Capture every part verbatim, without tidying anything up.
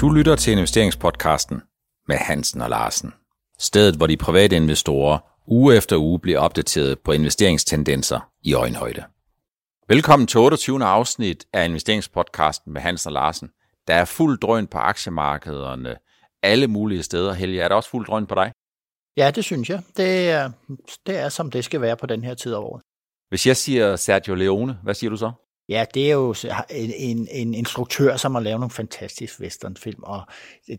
Du lytter til investeringspodcasten med Hansen og Larsen. Stedet, hvor de private investorer uge efter uge bliver opdateret på investeringstendenser i øjenhøjde. Velkommen til otteogtyvende afsnit af investeringspodcasten med Hansen og Larsen. Der er fuld drøn på aktiemarkederne, alle mulige steder. Helge, er der også fuld drøn på dig? Ja, det synes jeg. Det er, det er som det skal være på den her tid af året. Hvis jeg siger Sergio Leone, hvad siger du så? Ja, det er jo en, en, en instruktør, som har lavet nogle fantastiske westernfilm, og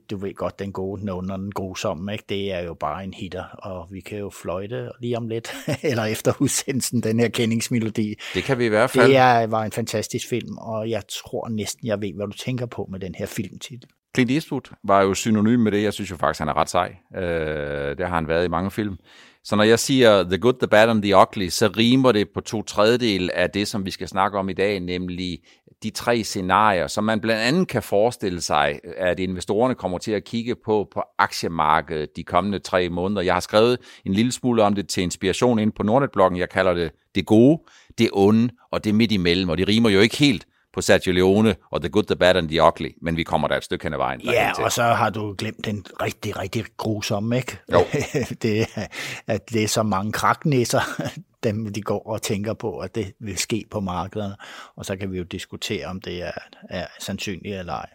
du ved godt, den gode, den under, den grusomme, ikke? Det er jo bare en hitter, og vi kan jo fløjte lige om lidt, eller efter udsendelsen, den her kendingsmelodi. Det kan vi i hvert fald. Det er, var en fantastisk film, og jeg tror næsten, jeg ved, hvad du tænker på med den her filmtitel. Clint Eastwood var jo synonym med det. Jeg synes jo faktisk, han er ret sej. Øh, det har han været i mange film. Så når jeg siger The Good, The Bad and The Ugly, så rimer det på to tredjedel af det, som vi skal snakke om i dag, nemlig de tre scenarier, som man blandt andet kan forestille sig, at investorerne kommer til at kigge på på aktiemarkedet de kommende tre måneder. Jeg har skrevet en lille smule om det til inspiration inde på Nordnet-bloggen. Jeg kalder det det gode, det onde og det midt imellem, og det rimer jo ikke helt på Sergio Leone og The Good, The Bad and The Ugly, men vi kommer der et stykke hen ad vejen. Ja, og så har du glemt den rigtig, rigtig grusomme, ikke? Jo. det, at det er så mange kraknæsser, dem de går og tænker på, at det vil ske på markederne, og så kan vi jo diskutere, om det er, er sandsynligt eller ej.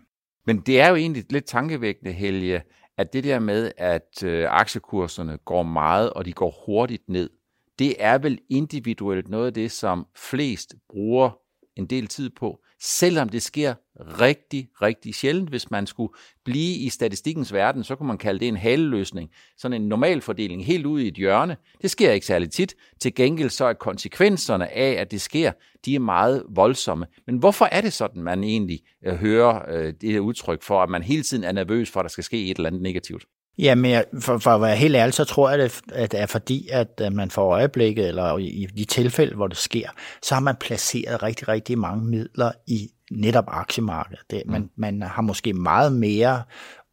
Men det er jo egentlig lidt tankevækkende, Helge, at det der med, at øh, aktiekurserne går meget, og de går hurtigt ned, det er vel individuelt noget af det, som flest bruger en del tid på, selvom det sker rigtig, rigtig sjældent. Hvis man skulle blive i statistikkens verden, så kunne man kalde det en haleløsning. Sådan en normal fordeling helt ud i et hjørne. Det sker ikke særlig tit. Til gengæld så er konsekvenserne af, at det sker, de er meget voldsomme. Men hvorfor er det sådan, man egentlig hører det her udtryk for, at man hele tiden er nervøs for, at der skal ske et eller andet negativt? Jamen, for, for at være helt ærlig, så tror jeg, at det er fordi, at man for øjeblikket, eller i de tilfælde, hvor det sker, så har man placeret rigtig, rigtig mange midler i netop aktiemarkedet. Det, man, man har måske meget mere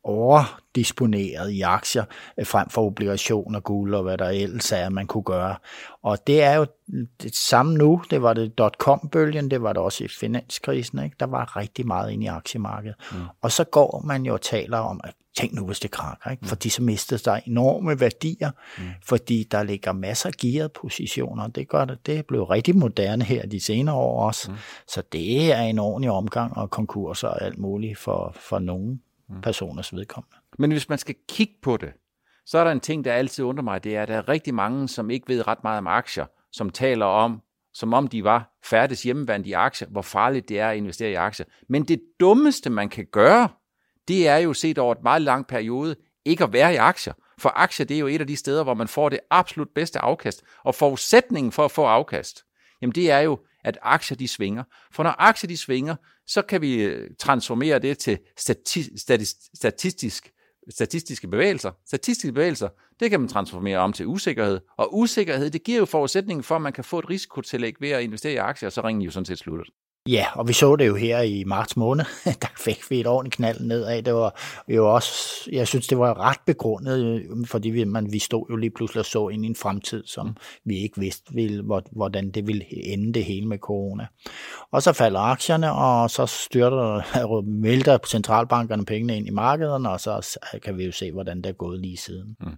overdisponeret i aktier, frem for obligationer, guld og hvad der ellers er, man kunne gøre. Og det er jo det samme nu. Det var det dot-com-bølgen, det var det også i finanskrisen, ikke? Der var rigtig meget inde i aktiemarkedet. Mm. Og så går man jo og taler om, at tænk nu, hvis det krakker, ikke? Mm. Fordi så mistede der enorme værdier, mm. fordi der ligger masser af gearet positioner. Det gør det. Det blev rigtig moderne her de senere år også. Mm. Så det er en ordentlig omgang og konkurser og alt muligt for, for nogen personers vedkommende. Men hvis man skal kigge på det, så er der en ting, der altid undrer mig, det er, at der er rigtig mange, som ikke ved ret meget om aktier, som taler om, som om de var færdes hjemmevandt i aktier, hvor farligt det er at investere i aktier. Men det dummeste, man kan gøre, det er jo set over et meget lang periode, ikke at være i aktier. For aktier, det er jo et af de steder, hvor man får det absolut bedste afkast. Og forudsætningen for at få afkast, jamen det er jo, at aktier de svinger. For når aktier de svinger, så kan vi transformere det til stati- stati- statistisk, statistiske bevægelser. Statistiske bevægelser, det kan man transformere om til usikkerhed. Og usikkerhed, det giver jo forudsætningen for, at man kan få et risikotillæg ved at investere i aktier, og så ringer jo sådan set sluttet. Ja, og vi så det jo her i marts måned, der fik vi et ordentligt knald nedad. Det var jo også, jeg synes, det var ret begrundet, fordi vi, man, vi stod jo lige pludselig og så ind i en fremtid, som vi ikke vidste, ville, hvordan det ville ende det hele med corona. Og så falder aktierne, og så styrter, vælter centralbankerne pengene ind i markederne, og så kan vi jo se, hvordan det er gået lige siden. Mm.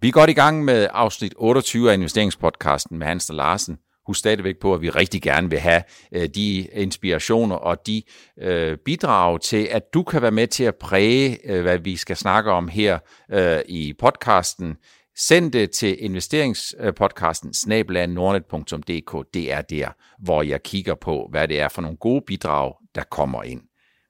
Vi er godt i gang med afsnit otteogtyve af investeringspodcasten med Hansen og Larsen. Husk stadigvæk på, at vi rigtig gerne vil have de inspirationer og de bidrag til, at du kan være med til at præge, hvad vi skal snakke om her i podcasten. Send det til investeringspodcasten snabel-a nordnet punktum d k. Det er der, hvor jeg kigger på, hvad det er for nogle gode bidrag, der kommer ind.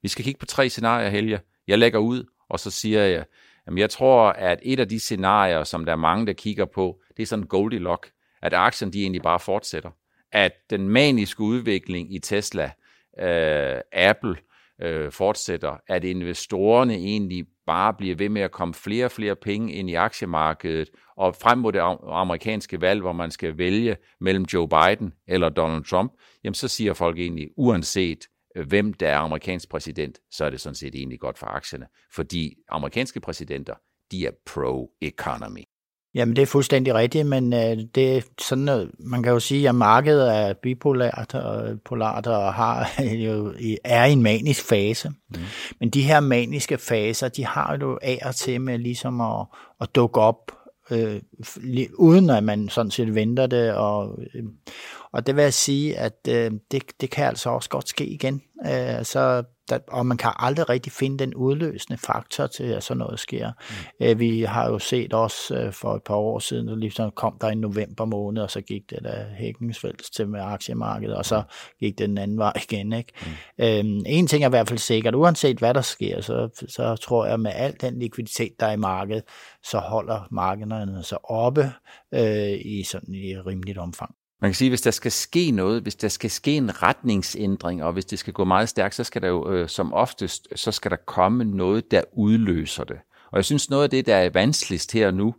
Vi skal kigge på tre scenarier, Helge. Jeg lægger ud, og så siger jeg, at jeg tror, at et af de scenarier, som der er mange, der kigger på, det er sådan en Goldilocks. At aktierne de egentlig bare fortsætter, at den maniske udvikling i Tesla, øh, Apple øh, fortsætter, at investorerne egentlig bare bliver ved med at komme flere og flere penge ind i aktiemarkedet, og frem mod det amerikanske valg, hvor man skal vælge mellem Joe Biden eller Donald Trump, jamen så siger folk egentlig, uanset hvem der er amerikansk præsident, så er det sådan set egentlig godt for aktierne, fordi amerikanske præsidenter, de er pro-economy. Jamen, det er fuldstændig rigtigt, men det er sådan noget, man kan jo sige, at markedet er bipolært og polart og har, jo, er i en manisk fase. Mm. Men de her maniske faser, de har jo af og til med ligesom at, at dukke op, øh, uden at man sådan set venter det. Og, øh, og det vil jeg sige, at øh, det, det kan altså også godt ske igen. Øh, så Der, og man kan aldrig rigtig finde den udløsende faktor til, at sådan noget sker. Mm. Æ, vi har jo set også for et par år siden, at ligesom kom der i november måned, og så gik det da hækkensvælst til med aktiemarkedet, og så gik det den anden vej igen. Ikke? Mm. Æm, en ting er i hvert fald sikkert, uanset hvad der sker, så, så tror jeg, at med al den likviditet, der er i markedet, så holder markederne sig oppe øh, i sådan i rimeligt omfang. Man kan sige, at hvis der skal ske noget, hvis der skal ske en retningsændring, og hvis det skal gå meget stærkt, så skal der jo øh, som oftest, så skal der komme noget, der udløser det. Og jeg synes, noget af det, der er vanskeligst her nu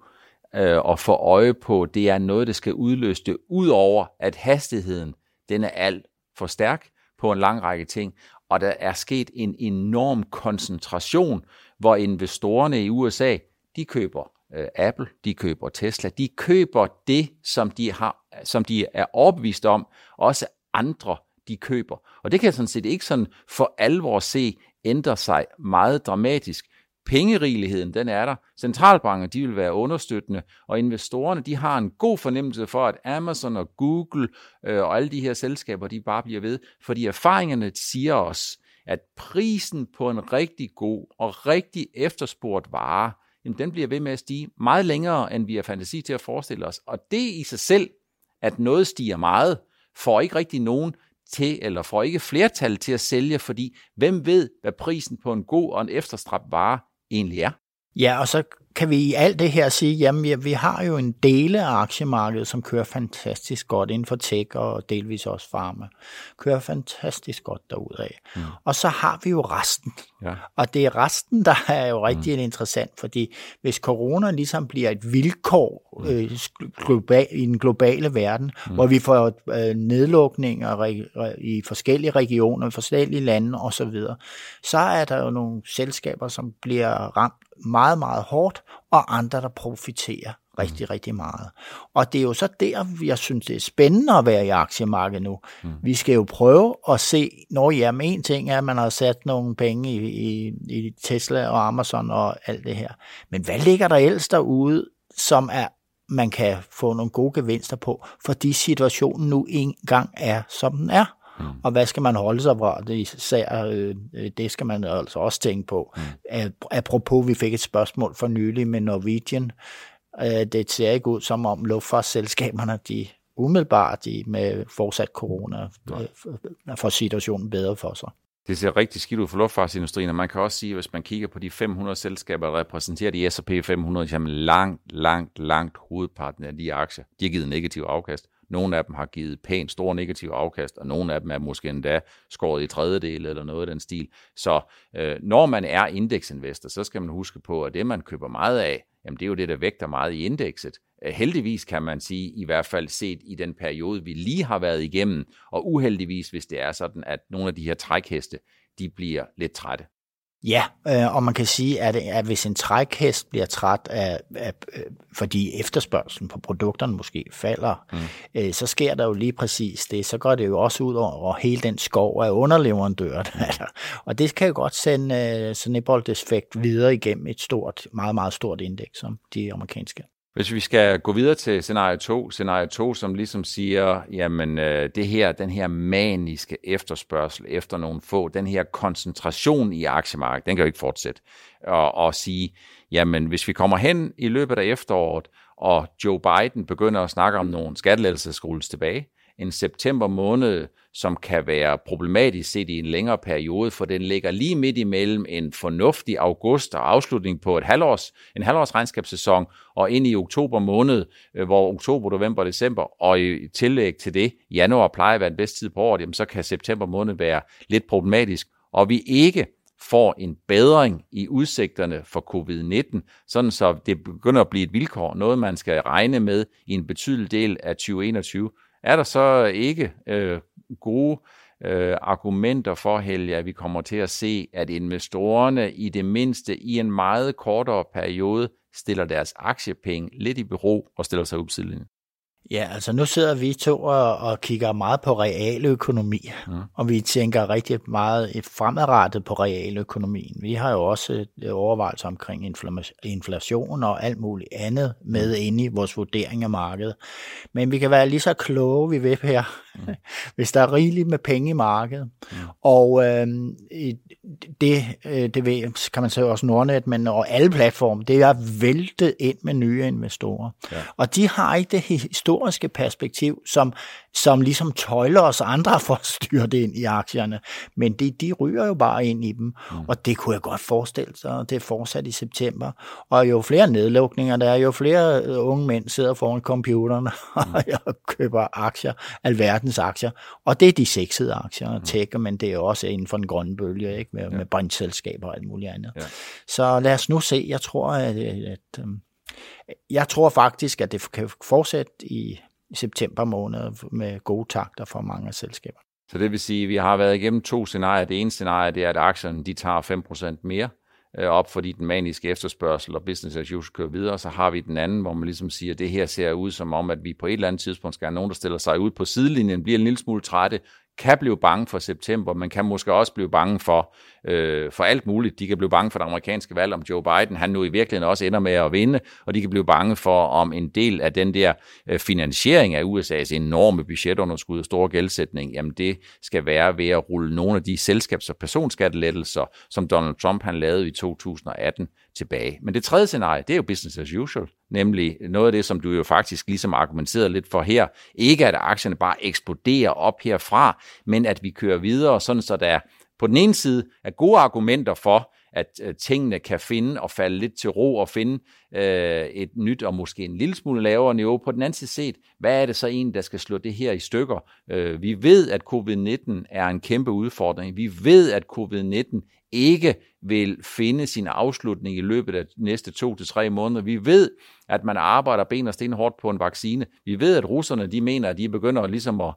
øh, at få øje på, det er noget, der skal udløse det, udover at hastigheden, den er alt for stærk på en lang række ting, og der er sket en enorm koncentration, hvor investorerne i U S A, de køber Apple, de køber Tesla, de køber det, som de har, som de er overbevist om, også andre, de køber. Og det kan jeg sådan set ikke sådan for alvor se ændre sig meget dramatisk. Pengerigeligheden, den er der. Centralbanker, de vil være understøttende, og investorerne, de har en god fornemmelse for, at Amazon og Google øh, og alle de her selskaber, de bare bliver ved, fordi erfaringerne siger os, at prisen på en rigtig god og rigtig efterspurgt vare, jamen, den bliver ved med at stige meget længere, end vi har fantasi til at forestille os. Og det i sig selv, at noget stiger meget, får ikke rigtig nogen til, eller får ikke flertal til at sælge, fordi hvem ved, hvad prisen på en god og en efterstræbt vare egentlig er? Ja, og så kan vi i alt det her sige, jamen ja, vi har jo en dele af aktiemarkedet, som kører fantastisk godt inden for tech og delvis også pharma. Kører fantastisk godt derudad. Mm. Og så har vi jo resten. Ja. Og det er resten, der er jo rigtig mm. interessant, fordi hvis corona ligesom bliver et vilkår øh, global, i den globale verden, mm. hvor vi får øh, nedlukninger i forskellige regioner, forskellige lande osv., så er der jo nogle selskaber, som bliver ramt meget, meget hårdt, og andre, der profiterer rigtig, rigtig meget. Og det er jo så der, jeg synes, det er spændende at være i aktiemarkedet nu. Mm. Vi skal jo prøve at se, når jamen, en ting er, at man har sat nogle penge i, i, i Tesla og Amazon og alt det her. Men hvad ligger der ellers derude, som er, man kan få nogle gode gevinster på, fordi situationen nu engang er, som den er? Mm. Og hvad skal man holde sig fra? Det skal man altså også tænke på. Mm. Apropos, vi fik et spørgsmål for nylig med Norwegian. Det ser ikke ud som om luftfartsselskaberne, de umiddelbart de med fortsat corona får situationen bedre for sig. Det ser rigtig skidt ud for luftfartsindustrien, og man kan også sige, at hvis man kigger på de fem hundrede selskaber, der repræsenterer de S og P fem hundrede, jamen langt, langt, langt hovedparten af de aktier, de har givet negativ afkast. Nogle af dem har givet pænt store negative afkast, og nogle af dem er måske endda skåret i tredjedel eller noget af den stil. Så øh, når man er indeksinvestor, så skal man huske på, at det, man køber meget af, jamen det er jo det, der vægter meget i indekset. Heldigvis kan man sige, i hvert fald set i den periode, vi lige har været igennem, og uheldigvis, hvis det er sådan, at nogle af de her trækheste, de bliver lidt trætte. Ja, øh, og man kan sige, at, at hvis en trækhest bliver træt, af, af, af, fordi efterspørgselen på produkterne måske falder, mm. øh, så sker der jo lige præcis det. Så går det jo også ud over hele den skov af underleverandører. Mm. Og det kan jo godt sende øh, snibboldeffekt mm. videre igennem et stort, meget, meget stort indeks, som de amerikanske. Hvis vi skal gå videre til scenario to, scenario to, som ligesom siger, jamen det her, den her maniske efterspørgsel efter nogle få, den her koncentration i aktiemarkedet, den kan jo ikke fortsætte. Og, og sige, jamen hvis vi kommer hen i løbet af efteråret, og Joe Biden begynder at snakke om nogle skattelettelser, der skal rulles tilbage, en september måned, som kan være problematisk set i en længere periode, for den ligger lige midt imellem en fornuftig august og afslutning på et halvårs, en halvårsregnskabssæson, og ind i oktober måned, hvor oktober, november, december, og i tillæg til det, januar plejer at være den bedste tid på året, jamen så kan september måned være lidt problematisk, og vi ikke får en bedring i udsigterne for covid nitten, sådan så det begynder at blive et vilkår, noget man skal regne med i en betydelig del af tyve enogtyve. Er der så ikke øh, gode øh, argumenter for, Helge, at vi kommer til at se, at investorerne i det mindste i en meget kortere periode stiller deres aktiepenge lidt i bero og stiller sig ud på sidelinjen? Ja, altså nu sidder vi to og, og kigger meget på realøkonomi, mm. og vi tænker rigtig meget fremadrettet på realøkonomien. Vi har jo også overvejelser omkring inflation og alt muligt andet med inde i vores vurdering af markedet. Men vi kan være lige så kloge, vi vil her, mm. hvis der er rigeligt med penge i markedet. Mm. Og øh, det, det ved, kan man sige også Nordnet, men og alle platforme, det er væltet ind med nye investorer. Ja. Og de har ikke det historiske perspektiv, som, som ligesom tøjler os andre for at styre det ind i aktierne. Men det, de ryger jo bare ind i dem, mm. og det kunne jeg godt forestille sig, det er fortsat i september. Og jo flere nedlukninger der er, jo flere unge mænd sidder foran computerne mm. og køber aktier, alverdens aktier. Og det er de sexede aktier og mm. tech, men det er også inden for den grønne bølge, ikke? Med, ja. med brintselskaber og alt muligt andet. Ja. Så lad os nu se. Jeg tror, at, at Jeg tror faktisk, at det kan fortsætte i september måned med gode takter for mange af selskaber. Så det vil sige, at vi har været igennem to scenarier. Det ene scenarie det er, at aktierne de tager fem procent mere øh, op, fordi den maniske efterspørgsel og business as usual kører videre. Så har vi den anden, hvor man ligesom siger, at det her ser ud som om, at vi på et eller andet tidspunkt skal have nogen, der stiller sig ud på sidelinjen, bliver en lille smule trætte, kan blive bange for september, men kan måske også blive bange for, øh, for alt muligt. De kan blive bange for det amerikanske valg, om Joe Biden, han nu i virkeligheden også ender med at vinde, og de kan blive bange for, om en del af den der finansiering af U S A's enorme budgetunderskud og store gældsætning, jamen det skal være ved at rulle nogle af de selskabs- og personskattelettelser, som Donald Trump han lavede i to tusind og atten tilbage. Men det tredje scenarie, det er jo business as usual, nemlig noget af det, som du jo faktisk ligesom argumenterede lidt for her, ikke at aktierne bare eksploderer op herfra, men at vi kører videre, sådan så der på den ene side er gode argumenter for, at tingene kan finde og falde lidt til ro og finde øh, et nyt og måske en lille smule lavere niveau. På den anden side set, hvad er det så en, der skal slå det her i stykker? Øh, vi ved, at covid nitten er en kæmpe udfordring. Vi ved, at covid nitten ikke vil finde sin afslutning i løbet af næste to til tre måneder. Vi ved, at man arbejder ben og sten hårdt på en vaccine. Vi ved, at russerne, de mener, at de begynder ligesom at,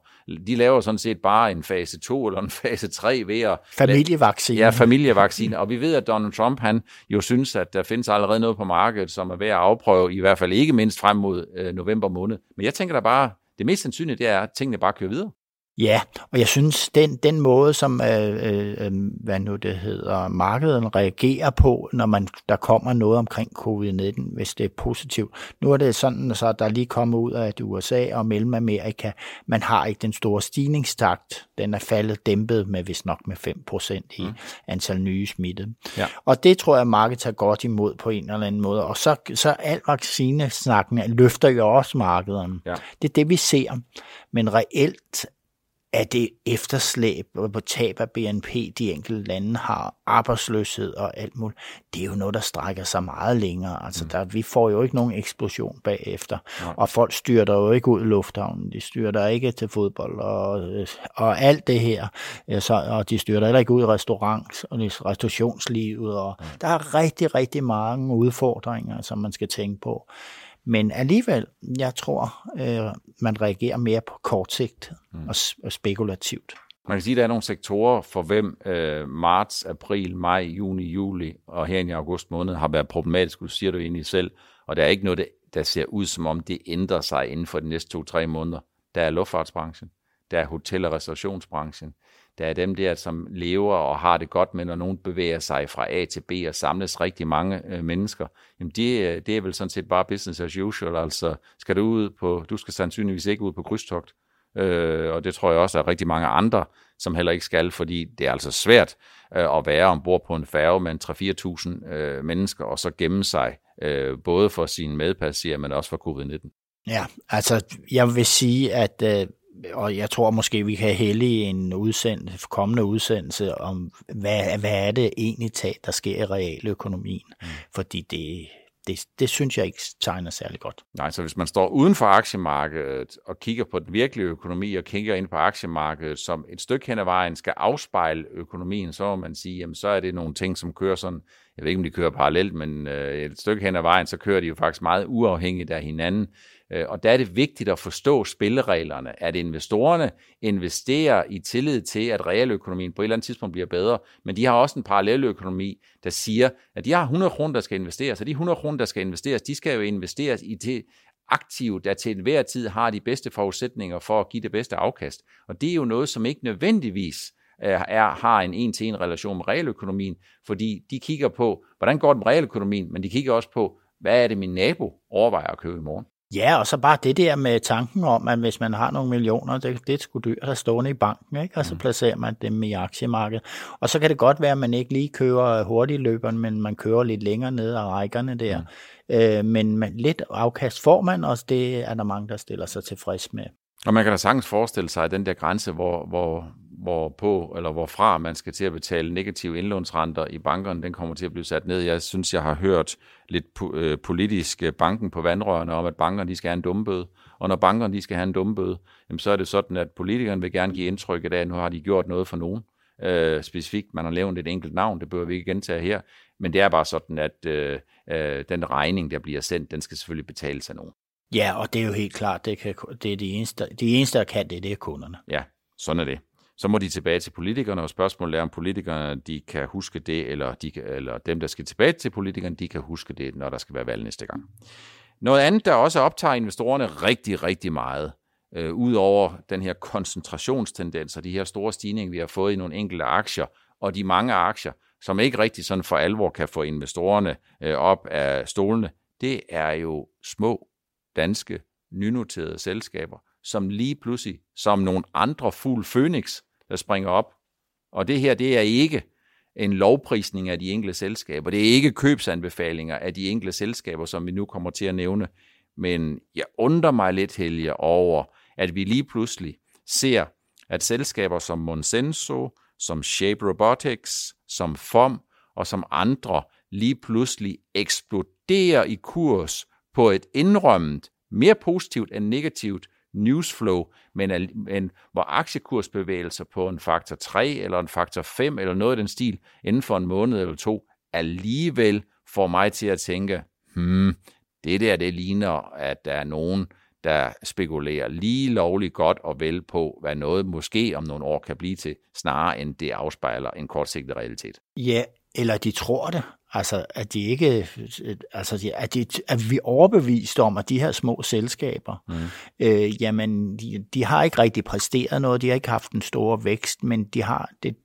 de laver sådan set bare en fase to eller en fase tre ved at... Familievaccine. Ja, familievaccine. Og vi ved, at Donald Trump, han jo synes, at der findes allerede noget på markedet, som er ved at afprøve, i hvert fald ikke mindst frem mod øh, november måned. Men jeg tænker da bare, det mest sandsynlige, det er, at tingene bare kører videre. Ja, og jeg synes, den, den måde, som øh, øh, hvad nu det hedder, markedet reagerer på, når man, der kommer noget omkring covid nitten, hvis det er positivt. Nu er det sådan, så der lige kommer ud af U S A og Mellemamerika, man har ikke den store stigningstakt. Den er faldet dæmpet med vist nok med fem procent i mm. antal nye smittede. Ja. Og det tror jeg, markedet tager godt imod på en eller anden måde. Og så, så al vaccinesnakken løfter jo også markederne. Ja. Det er det, vi ser. Men reelt er det efterslæb på tab af B N P, de enkelte lande har, arbejdsløshed og alt muligt, det er jo noget, der strækker sig meget længere. Altså, der, vi får jo ikke nogen eksplosion bagefter, Nej. og folk styrter jo ikke ud i lufthavnen, de styrter ikke til fodbold og, og alt det her, så, og de styrter heller ikke ud i restaurant og restaurationslivet, og Nej. der er rigtig, rigtig mange udfordringer, som man skal tænke på. Men alligevel, jeg tror, øh, man reagerer mere på kort sigt mm. og, og spekulativt. Man kan sige, at der er nogle sektorer, for hvem øh, marts, april, maj, juni, juli og her i august måned har været problematisk, du siger du egentlig selv, og der er ikke noget, der ser ud som om det ændrer sig inden for de næste to-tre måneder. Der er luftfartsbranchen, der er hotel- og restaurationsbranchen, der er dem der, som lever og har det godt med, når nogen bevæger sig fra A til B og samles rigtig mange øh, mennesker. Jamen det, det er vel sådan set bare business as usual. Altså skal du ud på, du skal sandsynligvis ikke ud på krydstogt. Øh, og det tror jeg også, at rigtig mange andre, som heller ikke skal, fordi det er altså svært øh, at være ombord på en færge med tre til fire tusind øh, mennesker og så gemme sig, øh, både for sine medpassagerer, men også for covid nitten. Ja, altså jeg vil sige, at... Øh og jeg tror måske, vi kan hælde i en udsendelse, kommende udsendelse om, hvad, hvad er det egentlig, der sker i realøkonomien? Mm. Fordi det, det, det synes jeg ikke tegner særlig godt. Nej, så hvis man står uden for aktiemarkedet og kigger på den virkelige økonomi og kigger ind på aktiemarkedet, som et stykke hen ad vejen skal afspejle økonomien, så må man sige, jamen så er det nogle ting, som kører sådan jeg ved ikke, om de kører parallelt, men et stykke hen ad vejen, så kører de jo faktisk meget uafhængigt af hinanden. Og der er det vigtigt at forstå spillereglerne, at investorerne investerer i tillid til, at realøkonomien på et eller andet tidspunkt bliver bedre, men de har også en paralleløkonomi, der siger, at de har hundrede kroner, der skal investeres, og de hundrede kroner, der skal investeres, de skal jo investeres i til aktivt, der til enhver tid har de bedste forudsætninger for at give det bedste afkast. Og det er jo noget, som ikke nødvendigvis er, har en en-til-en relation med realøkonomien, fordi de kigger på, hvordan går det med realøkonomien, men de kigger også på, hvad er det, min nabo overvejer at købe i morgen. Ja, og så bare det der med tanken om, at hvis man har nogle millioner, det, det er sgu dyrt at stående i banken, ikke? Og så placerer man dem i aktiemarkedet. Og så kan det godt være, at man ikke lige kører hurtigløberen, men man kører lidt længere ned ad rækkerne der. Mm. Øh, men man, lidt afkast får man, og det er der mange, der stiller sig tilfreds med. Og man kan da sagtens forestille sig den der grænse, hvor, hvor, hvor på eller hvorfra man skal til at betale negative indlånsrenter i bankerne, den kommer til at blive sat ned. Jeg synes, jeg har hørt lidt po- øh, politisk banken på vandrørene om, at bankerne de skal have en dummebøde. Og når bankerne de skal have en dummebøde, jamen, så er det sådan, at politikerne vil gerne give indtryk af, at nu har de gjort noget for nogen. Øh, specifikt, man har lavet et enkelt navn, det bør vi ikke gentage her. Men det er bare sådan, at øh, øh, den regning, der bliver sendt, den skal selvfølgelig betales af nogen. Ja, og det er jo helt klart, det, kan, det er de eneste, de eneste, der kan det, det er kunderne. Ja, sådan er det. Så må de tilbage til politikerne, og spørgsmålet er, om politikerne de kan huske det, eller, de, eller dem, der skal tilbage til politikerne, de kan huske det, når der skal være valg næste gang. Noget andet, der også optager investorerne rigtig, rigtig meget, øh, ud over den her koncentrationstendens, og de her store stigninger, vi har fået i nogle enkelte aktier, og de mange aktier, som ikke rigtig sådan for alvor kan få investorerne øh, op af stolene, det er jo små danske, nynoterede selskaber, som lige pludselig, som nogle andre fugl føniks, der springer op. Og det her, det er ikke en lovprisning af de enkelte selskaber. Det er ikke købsanbefalinger af de enkelte selskaber, som vi nu kommer til at nævne. Men jeg undrer mig lidt, Helge, over, at vi lige pludselig ser, at selskaber som Monsenso, som Shape Robotics, som F O M og som andre lige pludselig eksploderer i kurs på et indrømmet, mere positivt end negativt newsflow, men, men hvor aktiekursbevægelser på en faktor tre eller en faktor fem eller noget af den stil inden for en måned eller to, alligevel får mig til at tænke, hmm, det der, det ligner, at der er nogen, der spekulerer lige lovligt godt og vel på, hvad noget måske om nogle år kan blive til, snarere end det afspejler en kortsigtet realitet. Ja, yeah, eller de tror det. Altså, at de ikke, altså, at de, at vi er overbevist om, at de her små selskaber, mm. øh, jamen, de, de har ikke rigtig præsteret noget, de har ikke haft en stor vækst, men de har det.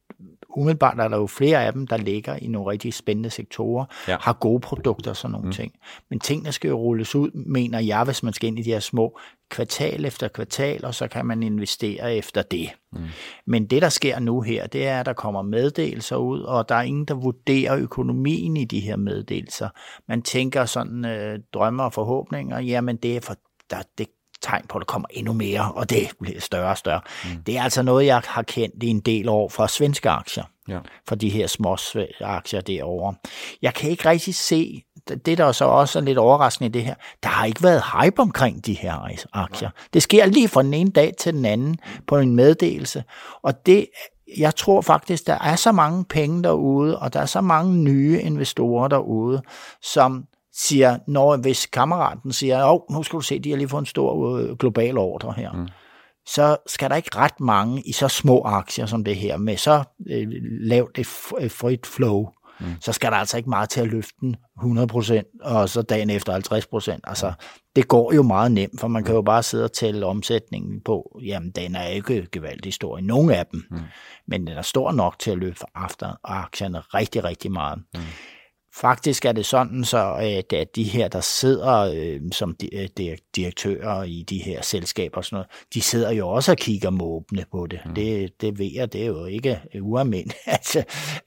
Umiddelbart er der jo flere af dem, der ligger i nogle rigtig spændende sektorer, ja. Har gode produkter og sådan nogle mm. ting. Men tingene skal jo rulles ud, mener jeg, hvis man skal ind i de her små kvartal efter kvartal, og så kan man investere efter det. Mm. Men det, der sker nu her, det er, at der kommer meddelelser ud, og der er ingen, der vurderer økonomien i de her meddelelser. Man tænker sådan øh, drømmer og forhåbninger, jamen det er for, der, det tegn på, at der kommer endnu mere, og det bliver større og større. Mm. Det er altså noget, jeg har kendt i en del år fra svenske aktier, ja. Fra de her små aktier derovre. Jeg kan ikke rigtig se, det der så også er lidt overraskende i det her, der har ikke været hype omkring de her aktier. Det sker lige fra den ene dag til den anden på en meddelelse, og det jeg tror faktisk, der er så mange penge derude, og der er så mange nye investorer derude, som siger, når hvis kammeraten siger, åh, nu skal du se, de har lige fået en stor global ordre her, mm. så skal der ikke ret mange i så små aktier som det her, med så øh, lavt et frit flow, mm. så skal der altså ikke meget til at løfte den hundrede procent, og så dagen efter halvtreds procent. Altså, det går jo meget nemt, for man kan jo bare sidde og tælle omsætningen på, jamen, den er ikke gevaldig stor i nogen af dem, mm. men den er stor nok til at løfte efter aktierne rigtig, rigtig meget. Mm. Faktisk er det sådan, så at de her, der sidder øh, som direktører i de her selskaber og sådan noget, de sidder jo også og kigger måbende på det. Mm. det. Det ved jeg, det er jo ikke ualmindeligt, at,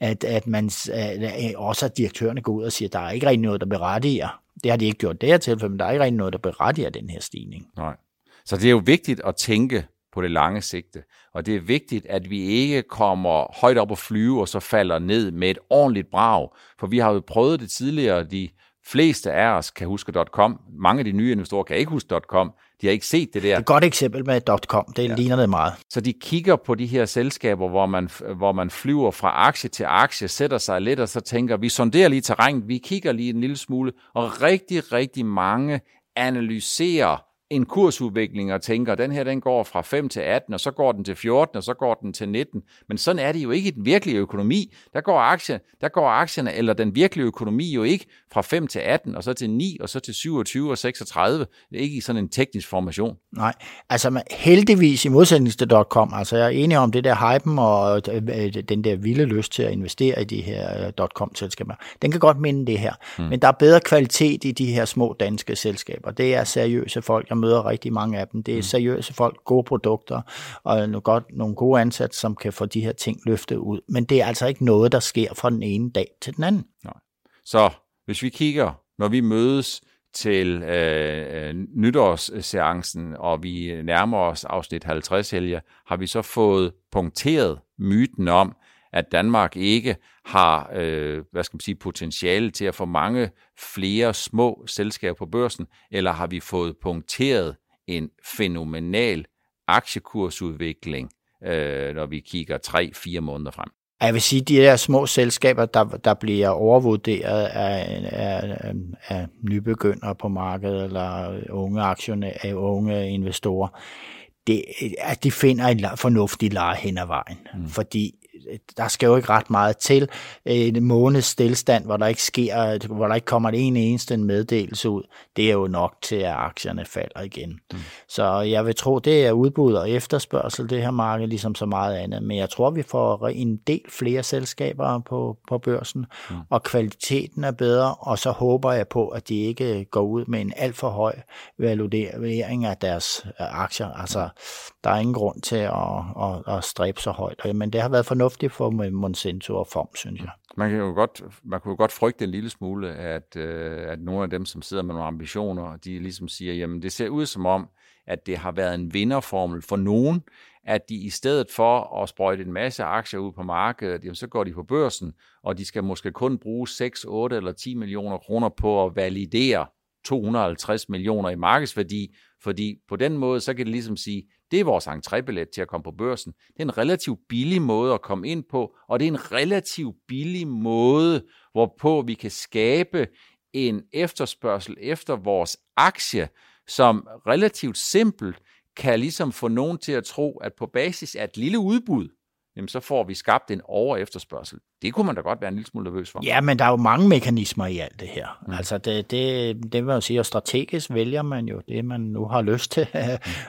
at, at, man, at også at direktørerne går ud og siger, at der er ikke rigtig noget, der berettiger. Det har de ikke gjort det her tilfælde, men der er ikke rigtig noget, der berettiger den her stigning. Nej. Så det er jo vigtigt at tænke på det lange sigte. Og det er vigtigt, at vi ikke kommer højt op og flyve, og så falder ned med et ordentligt brag. For vi har jo prøvet det tidligere, de fleste af os kan huske .com. Mange af de nye investorer kan ikke huske .com. De har ikke set det der. Det er et godt eksempel med .com. Det ja. ligner det meget. Så de kigger på de her selskaber, hvor man, hvor man flyver fra aktie til aktie, sætter sig lidt og så tænker, vi sonderer lige terræn, vi kigger lige en lille smule, og rigtig, rigtig mange analyserer en kursudvikling og tænker, den her den går fra fem til atten, og så går den til fjorten, og så går den til nitten. Men sådan er det jo ikke i den virkelige økonomi. Der går, aktier, der går aktierne, eller den virkelige økonomi jo ikke fra fem til atten, og så til ni, og så til syvogtyve og seksogtredive. Det er ikke i sådan en teknisk formation. Nej, altså heldigvis i modsætning til .com, altså jeg er enig om det der hypen og den der vilde lyst til at investere i de her .com-selskaber. Den kan godt minde det her. Hmm. Men der er bedre kvalitet i de her små danske selskaber. Det er seriøse folk, der møder rigtig mange af dem. Det er seriøse folk, gode produkter, og nu godt nogle gode ansatte, som kan få de her ting løftet ud. Men det er altså ikke noget, der sker fra den ene dag til den anden. Nej. Så hvis vi kigger, når vi mødes til øh, nytårsseancen, og vi nærmer os afsnit halvtreds, Helge, har vi så fået punkteret myten om, at Danmark ikke har øh, hvad skal man sige, potentiale til at få mange flere små selskaber på børsen, eller har vi fået punkteret en fænomenal aktiekursudvikling, øh, når vi kigger tre fire måneder frem? Jeg vil sige, at de der små selskaber, der, der bliver overvurderet af, af, af nybegyndere på markedet, eller unge aktionærer, unge investorer, det, at de finder en fornuftig leje hen ad vejen, mm. fordi der skal jo ikke ret meget til. En måneds stillestand, hvor der ikke sker, hvor der ikke kommer en eneste meddelelse ud, det er jo nok til, at aktierne falder igen. Mm. Så jeg vil tro, det er udbud og efterspørgsel, det her marked, ligesom så meget andet. Men jeg tror, vi får en del flere selskaber på, på børsen, mm. og kvaliteten er bedre, og så håber jeg på, at de ikke går ud med en alt for høj valuering af deres aktier. Altså, der er ingen grund til at, at, at stræbe så højt. Men det har været fornuftigt for Monsenso og F O M, synes jeg. Man kan jo godt, man kunne jo godt frygte en lille smule, at, øh, at nogle af dem, som sidder med nogle ambitioner, de ligesom siger, jamen det ser ud som om, at det har været en vinderformel for nogen, at de i stedet for at sprøjte en masse aktier ud på markedet, jamen, så går de på børsen, og de skal måske kun bruge seks, otte eller ti millioner kroner på at validere to hundrede og halvtreds millioner i markedsværdi, fordi på den måde, så kan det ligesom sige, det er vores entrébillet til at komme på børsen. Det er en relativt billig måde at komme ind på, og det er en relativt billig måde, hvorpå vi kan skabe en efterspørgsel efter vores aktie, som relativt simpelt kan ligesom få nogen til at tro, at på basis af et lille udbud, jamen så får vi skabt en overefterspørgsel. Det kunne man da godt være en lille smule nervøs for. Ja, men der er jo mange mekanismer i alt det her. Mm. Altså det, det, det vil jo sige, at strategisk vælger man jo det, man nu har lyst til.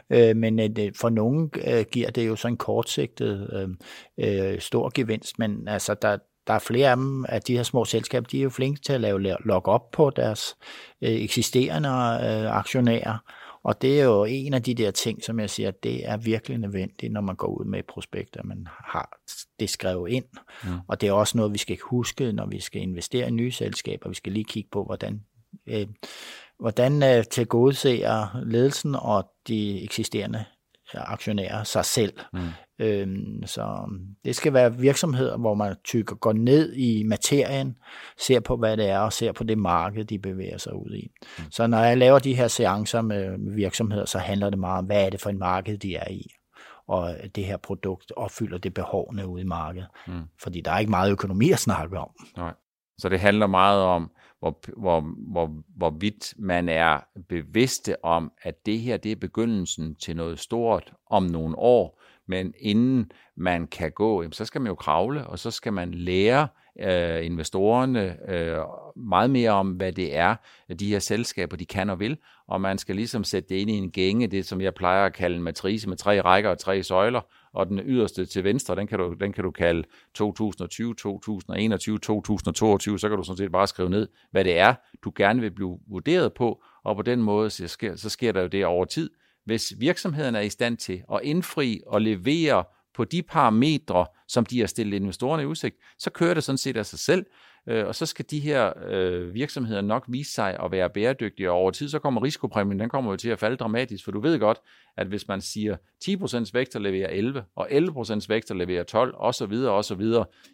Mm. Men det, for nogen giver det jo sådan en kortsigtet øh, stor gevinst, men altså der Der er flere af dem, at de her små selskaber, de er jo flinke til at lave lock-up på deres øh, eksisterende øh, aktionærer, og det er jo en af de der ting, som jeg siger, det er virkelig nødvendigt, når man går ud med prospekter, man har det skrevet ind, ja. Og det er også noget, vi skal huske, når vi skal investere i nye selskaber, vi skal lige kigge på, hvordan, øh, hvordan øh, tilgodeser ledelsen og de eksisterende aktionærer sig selv. Mm. Øhm, så det skal være virksomheder, hvor man tykker, går ned i materien, ser på, hvad det er, og ser på det marked, de bevæger sig ud i. Mm. Så når jeg laver de her seancer med virksomheder, så handler det meget om, hvad er det for en marked, de er i, og det her produkt opfylder det behovene ude i markedet. Mm. Fordi der er ikke meget økonomi at snakke om. Nej. Så det handler meget om, hvor, hvor, hvor, hvorvidt man er bevidste om, at det her det er begyndelsen til noget stort om nogle år, men inden man kan gå, så skal man jo kravle, og så skal man lære øh, investorerne øh, meget mere om, hvad det er, de her selskaber, de kan og vil, og man skal ligesom sætte det ind i en gænge, det som jeg plejer at kalde en matrice med tre rækker og tre søjler, og den yderste til venstre, den kan du, den kan du kalde tyve tyve, tyve enogtyve, tyve toogtyve, så kan du sådan set bare skrive ned, hvad det er, du gerne vil blive vurderet på, og på den måde, så sker, så sker der jo det over tid. Hvis virksomheden er i stand til at indfri og levere på de parametre, som de har stillet investorerne i udsigt, så kører det sådan set af sig selv, og så skal de her øh, virksomheder nok vise sig at være bæredygtige, og over tid så kommer risikopræmien, den kommer jo til at falde dramatisk, for du ved godt, at hvis man siger ti procent vækst og leverer elleve, og elleve procent vækst og leverer tolv, osv., osv.,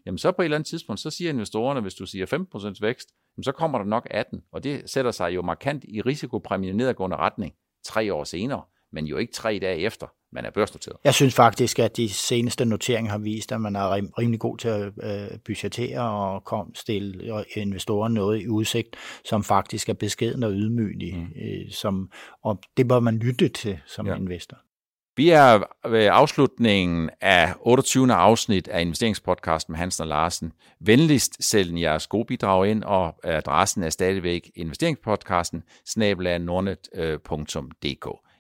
jamen så på et eller andet tidspunkt, så siger investorerne, hvis du siger femten procent vækst, så kommer der nok atten, og det sætter sig jo markant i risikopræmien nedadgående retning tre år senere, men jo ikke tre dage efter, man er børsnoteret. Jeg synes faktisk, at de seneste noteringer har vist, at man er rimelig god til at budgettere og komme stille investorer noget i udsigt, som faktisk er beskeden og ydmygelig, mm. som, og det bør man lytte til som ja. investor. Vi er ved afslutningen af otteogtyvende afsnit af investeringspodcasten med Hansen og Larsen. Venligst send jeres gode bidrag ind, og adressen er stadigvæk investeringspodcasten snabel-a nordnet punktum d k.